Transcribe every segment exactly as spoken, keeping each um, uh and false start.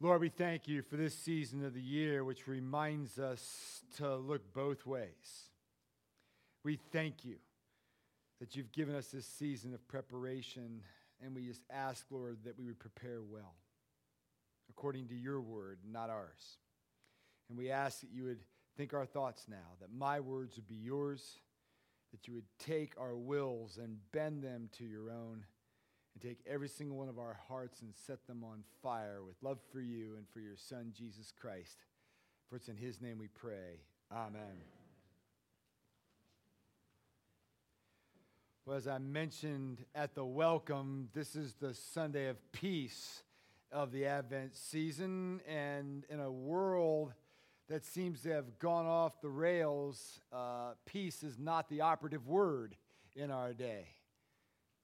Lord, we thank you for this season of the year, which reminds us to look both ways. We thank you that you've given us this season of preparation, and we just ask, Lord, that we would prepare well, according to your word, not ours. And we ask that you would think our thoughts now, that my words would be yours, that you would take our wills and bend them to your own, and take every single one of our hearts and set them on fire with love for you and for your Son, Jesus Christ. For it's in his name we pray. Amen. Amen. Well, as I mentioned at the welcome, this is the Sunday of peace of the Advent season, and in a world that seems to have gone off the rails, uh, peace is not the operative word in our day,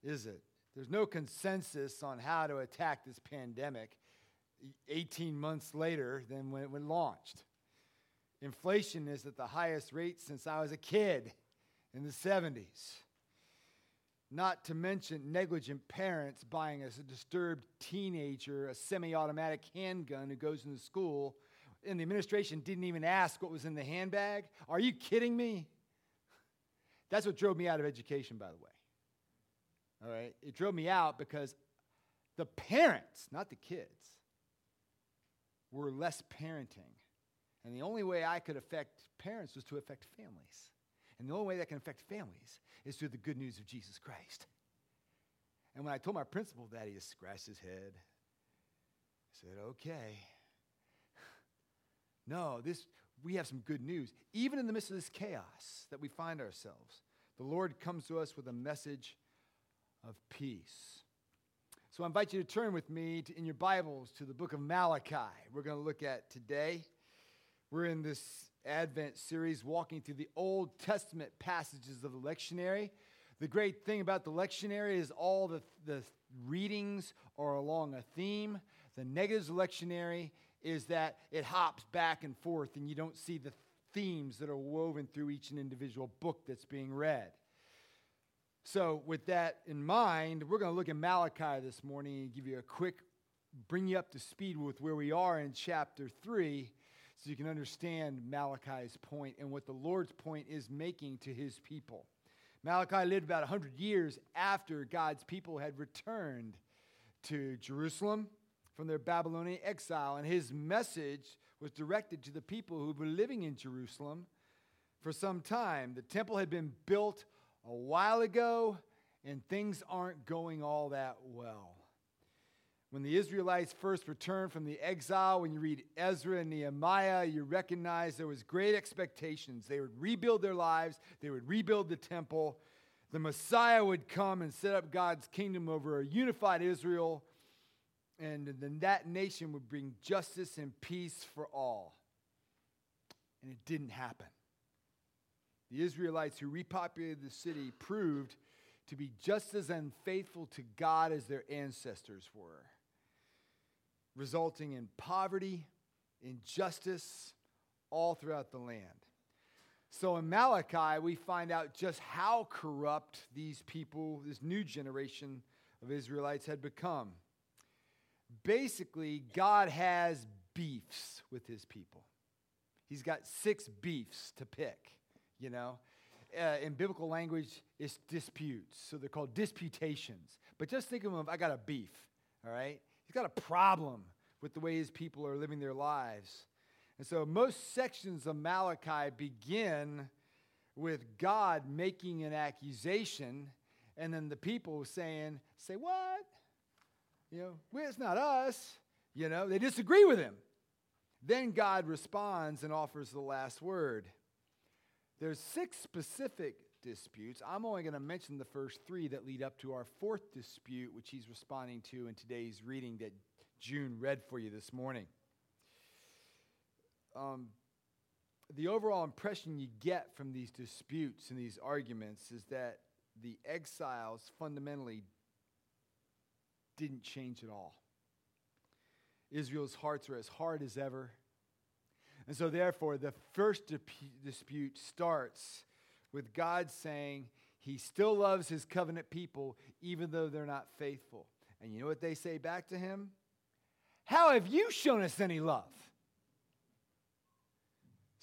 is it? There's no consensus on how to attack this pandemic eighteen months later than when it was launched. Inflation is at the highest rate since I was a kid in the seventies. Not to mention negligent parents buying a disturbed teenager a semi-automatic handgun who goes into school, and the administration didn't even ask what was in the handbag. Are you kidding me? That's what drove me out of education, by the way. All right, it drove me out because the parents, not the kids, were less parenting. And the only way I could affect parents was to affect families. And the only way that can affect families is through the good news of Jesus Christ. And when I told my principal that, he just scratched his head. I said, okay. No, this we have some good news. Even in the midst of this chaos that we find ourselves, the Lord comes to us with a message of peace. So I invite you to turn with me to, in your Bibles to the book of Malachi. We're going to look at today. We're in this Advent series walking through the Old Testament passages of the lectionary. The great thing about the lectionary is all the, the readings are along a theme. The negatives of the lectionary is that it hops back and forth and you don't see the themes that are woven through each individual book that's being read. So with that in mind, we're going to look at Malachi this morning and give you a quick, bring you up to speed with where we are in chapter three so you can understand Malachi's point and what the Lord's point is making to his people. Malachi lived about one hundred years after God's people had returned to Jerusalem from their Babylonian exile, and his message was directed to the people who were living in Jerusalem for some time. The temple had been built a while ago, and things aren't going all that well. When the Israelites first returned from the exile, when you read Ezra and Nehemiah, you recognize there was great expectations. They would rebuild their lives. They would rebuild the temple. The Messiah would come and set up God's kingdom over a unified Israel, and then that nation would bring justice and peace for all. And it didn't happen. The Israelites who repopulated the city proved to be just as unfaithful to God as their ancestors were, resulting in poverty, injustice, all throughout the land. So in Malachi, we find out just how corrupt these people, this new generation of Israelites, had become. Basically, God has beefs with his people. He's got six beefs to pick. You know, uh, in biblical language, it's disputes. So they're called disputations. But just think of them, I got a beef, all right? He's got a problem with the way his people are living their lives. And so most sections of Malachi begin with God making an accusation and then the people saying, say what? You know, well, it's not us. You know, they disagree with him. Then God responds and offers the last word. There's six specific disputes. I'm only going to mention the first three that lead up to our fourth dispute, which he's responding to in today's reading that June read for you this morning. Um, the overall impression you get from these disputes and these arguments is that the exiles fundamentally didn't change at all. Israel's hearts are as hard as ever. And so, therefore, the first dispute starts with God saying he still loves his covenant people, even though they're not faithful. And you know what they say back to him? How have you shown us any love?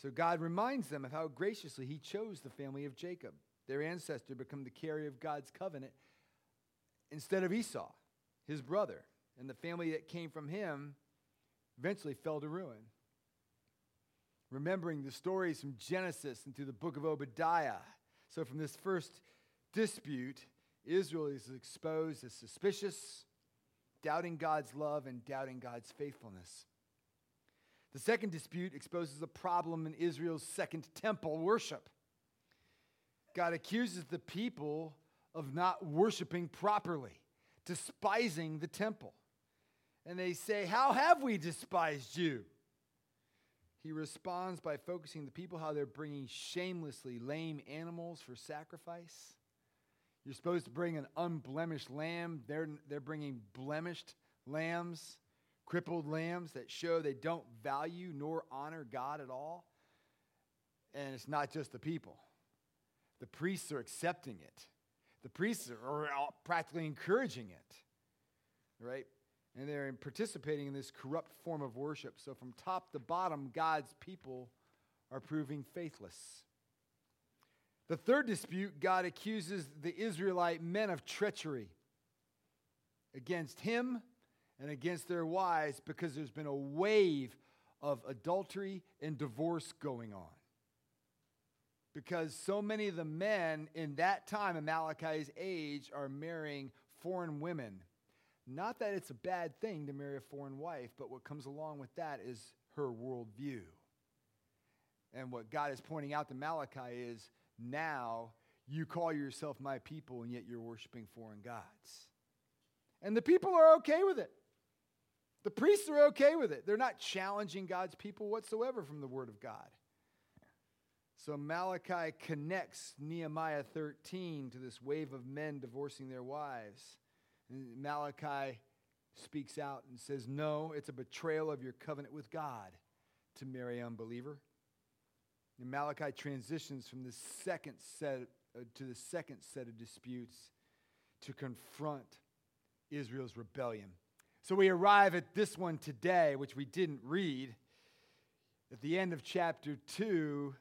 So God reminds them of how graciously he chose the family of Jacob, their ancestor, become the carrier of God's covenant instead of Esau, his brother. And the family that came from him eventually fell to ruin. Remembering the stories from Genesis and through the book of Obadiah. So from this first dispute, Israel is exposed as suspicious, doubting God's love and doubting God's faithfulness. The second dispute exposes a problem in Israel's second temple worship. God accuses the people of not worshiping properly, despising the temple. And they say, "How have we despised you?" He responds by focusing the people how they're bringing shamelessly lame animals for sacrifice. You're supposed to bring an unblemished lamb. They're, they're bringing blemished lambs, crippled lambs that show they don't value nor honor God at all. And it's not just the people. The priests are accepting it. The priests are practically encouraging it, right? And they're participating in this corrupt form of worship. So from top to bottom, God's people are proving faithless. The third dispute, God accuses the Israelite men of treachery against him and against their wives because there's been a wave of adultery and divorce going on. Because so many of the men in that time in Malachi's age are marrying foreign women. Not that it's a bad thing to marry a foreign wife, but what comes along with that is her worldview. And what God is pointing out to Malachi is, now you call yourself my people, and yet you're worshiping foreign gods. And the people are okay with it. The priests are okay with it. They're not challenging God's people whatsoever from the word of God. So Malachi connects Nehemiah thirteen to this wave of men divorcing their wives. Malachi speaks out and says, no, it's a betrayal of your covenant with God to marry an unbeliever. And Malachi transitions from the second set uh, to the second set of disputes to confront Israel's rebellion. So we arrive at this one today, which we didn't read. At the end of chapter two,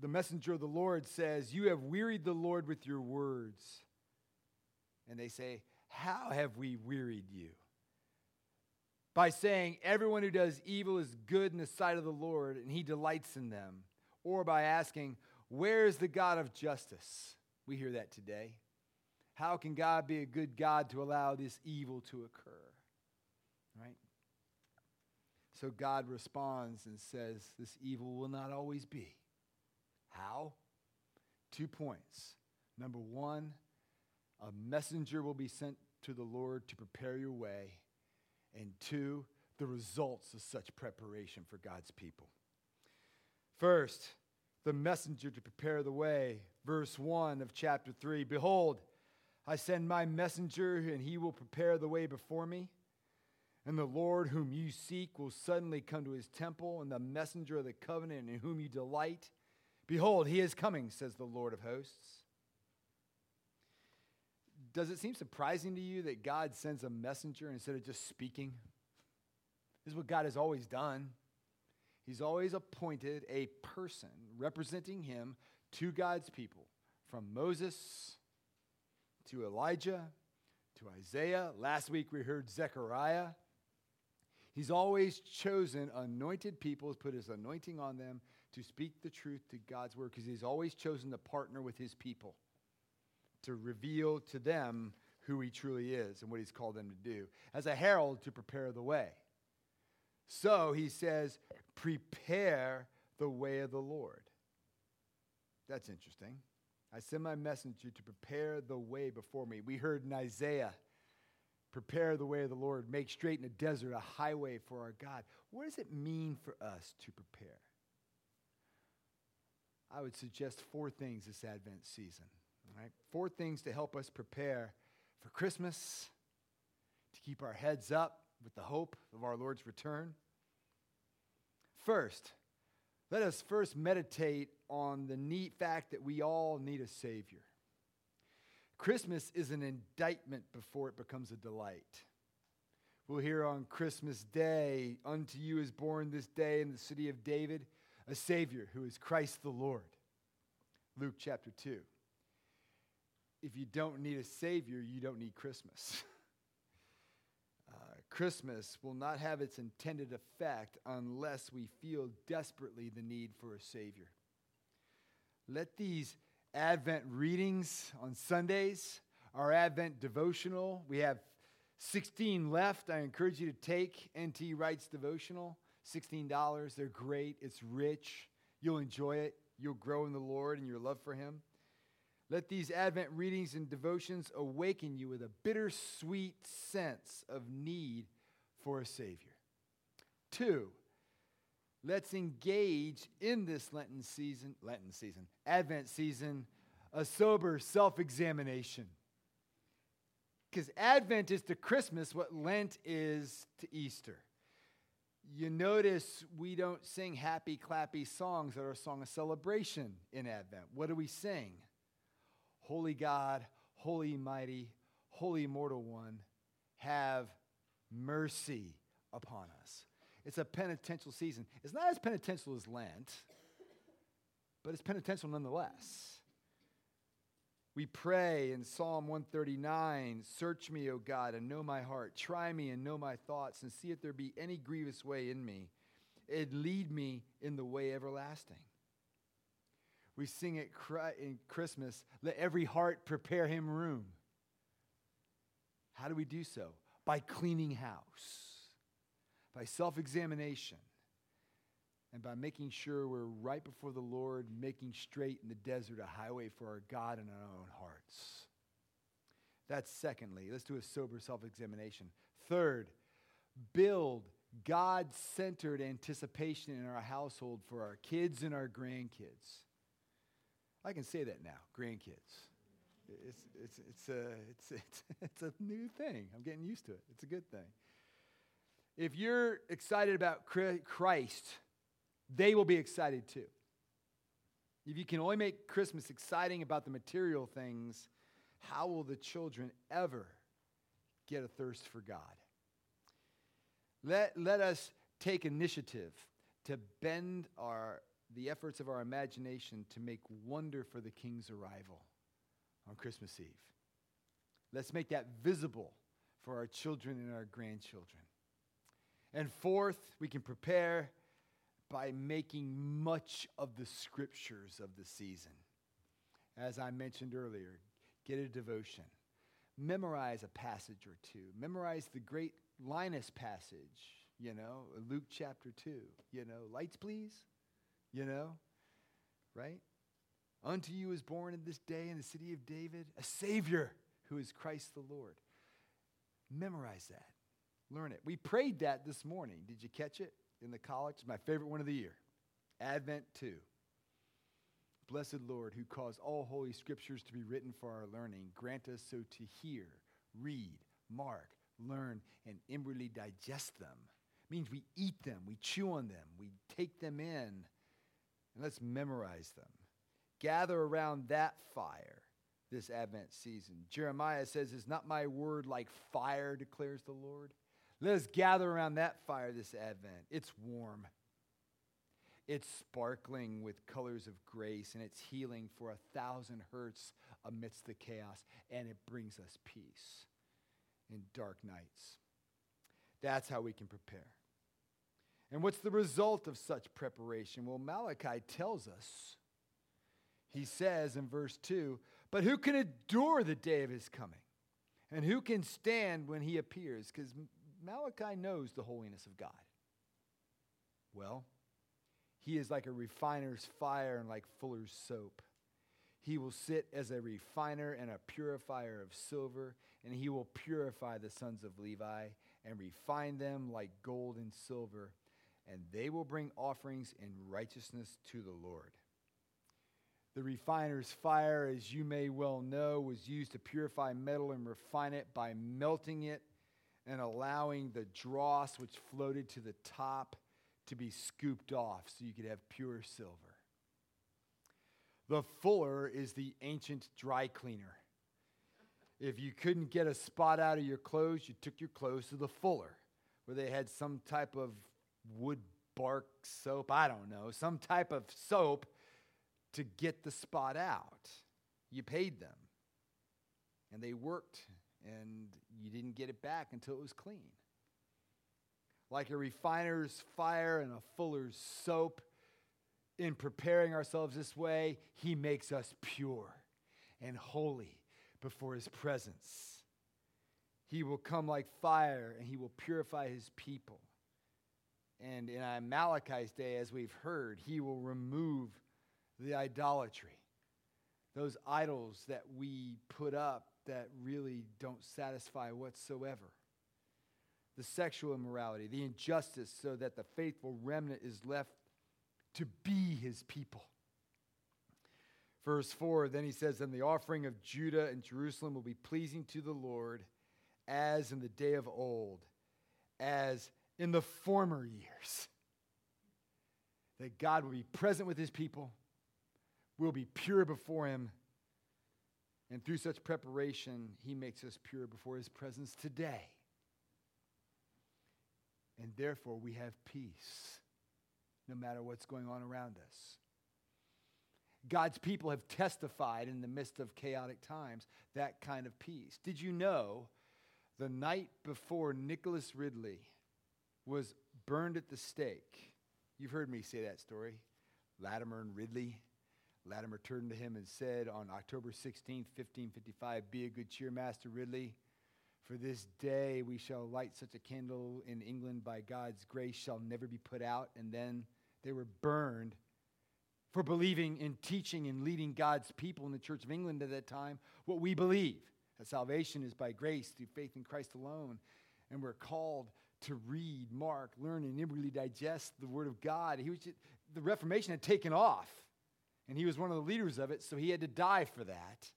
the messenger of the Lord says, you have wearied the Lord with your words. And they say, how have we wearied you? By saying, everyone who does evil is good in the sight of the Lord, and he delights in them. Or by asking, where is the God of justice? We hear that today. How can God be a good God to allow this evil to occur? Right? So God responds and says, this evil will not always be. How? Two points. Number one, a messenger will be sent to the Lord to prepare your way. And two, the results of such preparation for God's people. First, the messenger to prepare the way. Verse one of chapter three, behold, I send my messenger, and he will prepare the way before me. And the Lord whom you seek will suddenly come to his temple, and the messenger of the covenant in whom you delight. Behold, he is coming, says the Lord of hosts. Does it seem surprising to you that God sends a messenger instead of just speaking? This is what God has always done. He's always appointed a person representing him to God's people, from Moses to Elijah to Isaiah. Last week we heard Zechariah. He's always chosen anointed people, put his anointing on them to speak the truth to God's word, because he's always chosen to partner with his people, to reveal to them who he truly is and what he's called them to do, as a herald to prepare the way. So he says, prepare the way of the Lord. That's interesting. I send my messenger to prepare the way before me. We heard in Isaiah, prepare the way of the Lord, make straight in the desert a highway for our God. What does it mean for us to prepare? I would suggest four things this Advent season. Right? Four things to help us prepare for Christmas, to keep our heads up with the hope of our Lord's return. First, let us first meditate on the neat fact that we all need a Savior. Christmas is an indictment before it becomes a delight. We'll hear on Christmas Day, unto you is born this day in the city of David a Savior who is Christ the Lord. Luke chapter two. If you don't need a Savior, you don't need Christmas. uh, Christmas will not have its intended effect unless we feel desperately the need for a Savior. Let these Advent readings on Sundays, our Advent devotional, we have sixteen left. I encourage you to take N T Wright's devotional, sixteen dollars. They're great. It's rich. You'll enjoy it. You'll grow in the Lord and your love for Him. Let these Advent readings and devotions awaken you with a bittersweet sense of need for a Savior. Two, let's engage in this Lenten season, Lenten season, Advent season, a sober self-examination. Because Advent is to Christmas what Lent is to Easter. You notice we don't sing happy, clappy songs that are a song of celebration in Advent. What do we sing? Holy God, holy mighty, holy immortal one, have mercy upon us. It's a penitential season. It's not as penitential as Lent, but it's penitential nonetheless. We pray in Psalm one thirty-nine, search me, O God, and know my heart. Try me and know my thoughts, and see if there be any grievous way in me. And lead me in the way everlasting. We sing at in Christmas, let every heart prepare him room. How do we do so? By cleaning house, by self-examination, and by making sure we're right before the Lord, making straight in the desert a highway for our God and our own hearts. That's secondly. Let's do a sober self-examination. Third, build God-centered anticipation in our household for our kids and our grandkids. I can say that now, grandkids. It's, it's, it's, a, it's, it's, it's a new thing. I'm getting used to it. It's a good thing. If you're excited about Christ, they will be excited too. If you can only make Christmas exciting about the material things, how will the children ever get a thirst for God? Let, let us take initiative to bend our the efforts of our imagination to make wonder for the King's arrival on Christmas Eve. Let's make that visible for our children and our grandchildren. And fourth, we can prepare by making much of the scriptures of the season. As I mentioned earlier, get a devotion. Memorize a passage or two. Memorize the great Linus passage, you know, Luke chapter two, you know, lights please, you know, right? Unto you is born in this day in the city of David a Savior who is Christ the Lord. Memorize that. Learn it. We prayed that this morning. Did you catch it? In the college, my favorite one of the year, Advent two. Blessed Lord, who caused all holy scriptures to be written for our learning, grant us so to hear, read, mark, learn, and inwardly digest them. It means we eat them, we chew on them, we take them in, and let's memorize them. Gather around that fire this Advent season. Jeremiah says, is not my word like fire, declares the Lord? Let us gather around that fire this Advent. It's warm. It's sparkling with colors of grace, and it's healing for a thousand hurts amidst the chaos, and it brings us peace in dark nights. That's how we can prepare. And what's the result of such preparation? Well, Malachi tells us. He says in verse two, but who can endure the day of his coming? And who can stand when he appears? Because Malachi knows the holiness of God. Well, he is like a refiner's fire and like fuller's soap. He will sit as a refiner and a purifier of silver, and he will purify the sons of Levi and refine them like gold and silver, and they will bring offerings in righteousness to the Lord. The refiner's fire, as you may well know, was used to purify metal and refine it by melting it and allowing the dross which floated to the top to be scooped off so you could have pure silver. The fuller is the ancient dry cleaner. If you couldn't get a spot out of your clothes, you took your clothes to the fuller. where they had some type of wood bark soap, I don't know, some type of soap to get the spot out. You paid them, and they worked, and you didn't get it back until it was clean. Like a refiner's fire and a fuller's soap, in preparing ourselves this way, he makes us pure and holy before his presence. He will come like fire, and he will purify his people. And in Malachi's day, as we've heard, he will remove the idolatry, those idols that we put up that really don't satisfy whatsoever, the sexual immorality, the injustice, so that the faithful remnant is left to be his people. Verse four, then he says, and the offering of Judah and Jerusalem will be pleasing to the Lord, as in the day of old, as in the former years. That God will be present with his people, will be pure before him, and through such preparation, he makes us pure before his presence today. And therefore, we have peace, no matter what's going on around us. God's people have testified in the midst of chaotic times that kind of peace. Did you know the night before Nicholas Ridley was burned at the stake? You've heard me say that story. Latimer and Ridley. Latimer turned to him and said, on October sixteenth, fifteen fifty-five, be a good cheer, Master Ridley. For this day we shall light such a candle in England by God's grace shall never be put out. And then they were burned for believing and teaching and leading God's people in the Church of England at that time what we believe, that salvation is by grace through faith in Christ alone. And we're called to read, mark, learn, and inwardly digest the Word of God. He was just, the Reformation had taken off, and he was one of the leaders of it, so he had to die for that.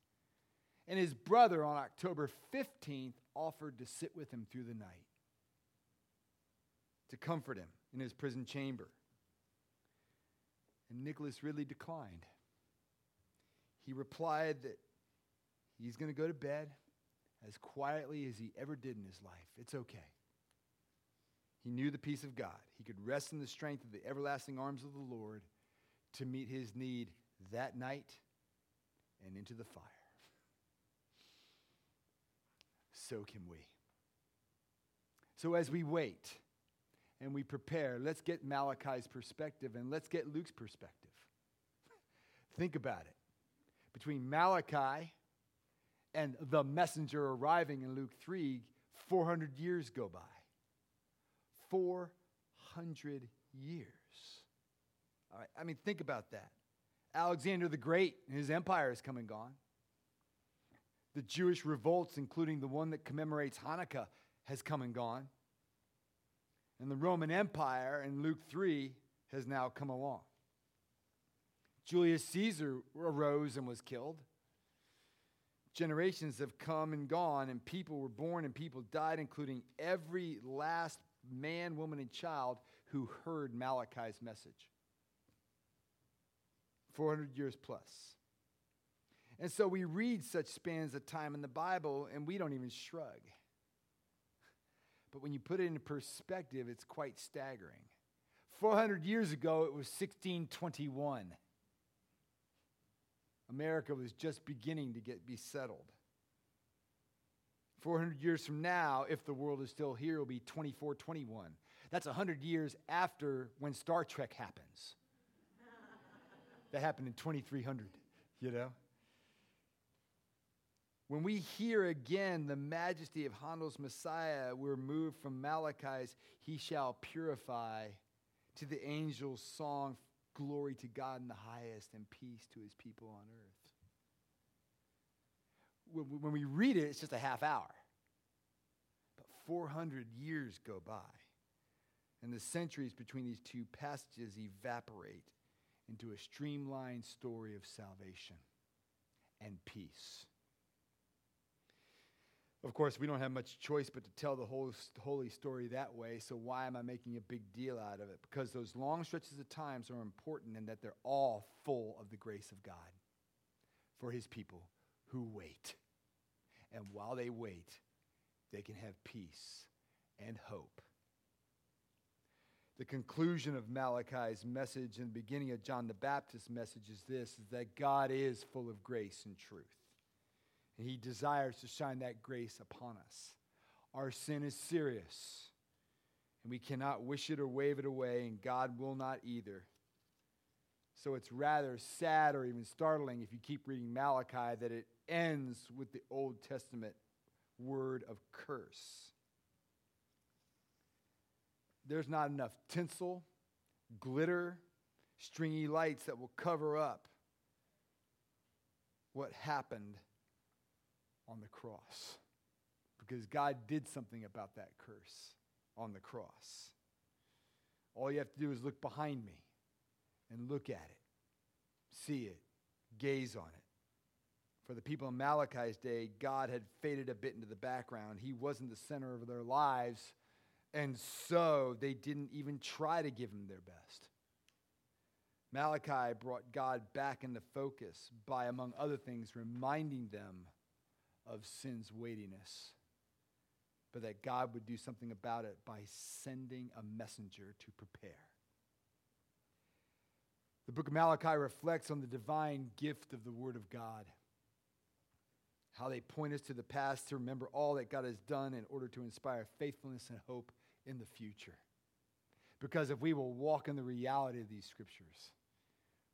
And his brother on October fifteenth offered to sit with him through the night, to comfort him in his prison chamber. And Nicholas Ridley declined. He replied that he's going to go to bed as quietly as he ever did in his life. It's okay. He knew the peace of God. He could rest in the strength of the everlasting arms of the Lord to meet his need that night and into the fire. So can we. So as we wait and we prepare, let's get Malachi's perspective and let's get Luke's perspective. Think about it. Between Malachi and the messenger arriving in Luke three, four hundred years go by. four hundred years. All right, I mean, think about that. Alexander the Great and his empire has come and gone. The Jewish revolts, including the one that commemorates Hanukkah, has come and gone. And the Roman Empire in Luke three has now come along. Julius Caesar arose and was killed. Generations have come and gone, and people were born and people died, including every last man, woman, and child who heard Malachi's message. four hundred years plus. And so we read such spans of time in the Bible, and we don't even shrug. But when you put it into perspective, it's quite staggering. four hundred years ago, it was sixteen twenty-one. America was just beginning to get be settled. four hundred years from now, if the world is still here, it'll be twenty-four twenty-one. That's one hundred years after when Star Trek happens. That happened in twenty-three hundred, you know? When we hear again the majesty of Handel's Messiah, we're moved from Malachi's, he shall purify, to the angel's song, glory to God in the highest and peace to his people on earth. When we read it, it's just a half hour. But four hundred years go by, and the centuries between these two passages evaporate into a streamlined story of salvation and peace. Of course, we don't have much choice but to tell the whole holy story that way, so why am I making a big deal out of it? Because those long stretches of times are important in that they're all full of the grace of God for his people who wait. And while they wait, they can have peace and hope The conclusion of Malachi's message and the beginning of John the Baptist's message is this, is that God is full of grace and truth. And he desires to shine that grace upon us. Our sin is serious, and we cannot wish it or wave it away, and God will not either. So it's rather sad or even startling if you keep reading Malachi that it ends with the Old Testament word of curse. There's not enough tinsel, glitter, stringy lights that will cover up what happened on the cross. Because God did something about that curse on the cross. All you have to do is look behind me and look at it, see it, gaze on it. For the people in Malachi's day, God had faded a bit into the background. He wasn't the center of their lives, and so they didn't even try to give him their best. Malachi brought God back into focus by, among other things, reminding them of sin's weightiness, but that God would do something about it by sending a messenger to prepare. The book of Malachi reflects on the divine gift of the Word of God, how they point us to the past to remember all that God has done in order to inspire faithfulness and hope in the future. Because if we will walk in the reality of these scriptures,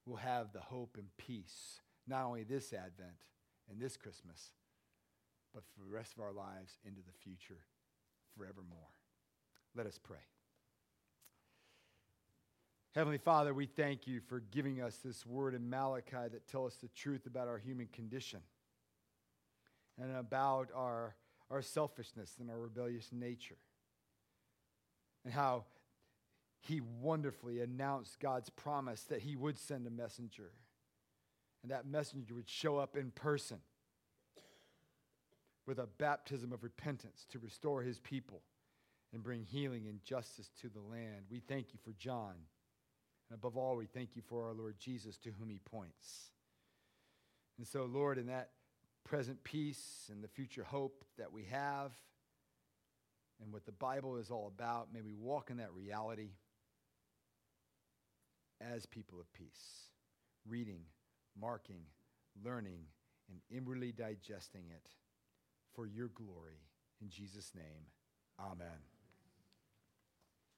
we'll have the hope and peace, not only this Advent and this Christmas, but for the rest of our lives into the future forevermore. Let us pray. Heavenly Father, we thank you for giving us this word in Malachi that tells us the truth about our human condition and about our, our selfishness and our rebellious nature, and how he wonderfully announced God's promise that he would send a messenger, and that messenger would show up in person with a baptism of repentance to restore his people and bring healing and justice to the land. We thank you for John. And above all, we thank you for our Lord Jesus, to whom he points. And so, Lord, in that present peace and the future hope that we have and what the Bible is all about, may we walk in that reality as people of peace, reading, marking, learning, and inwardly digesting it for your glory. In Jesus' name, amen.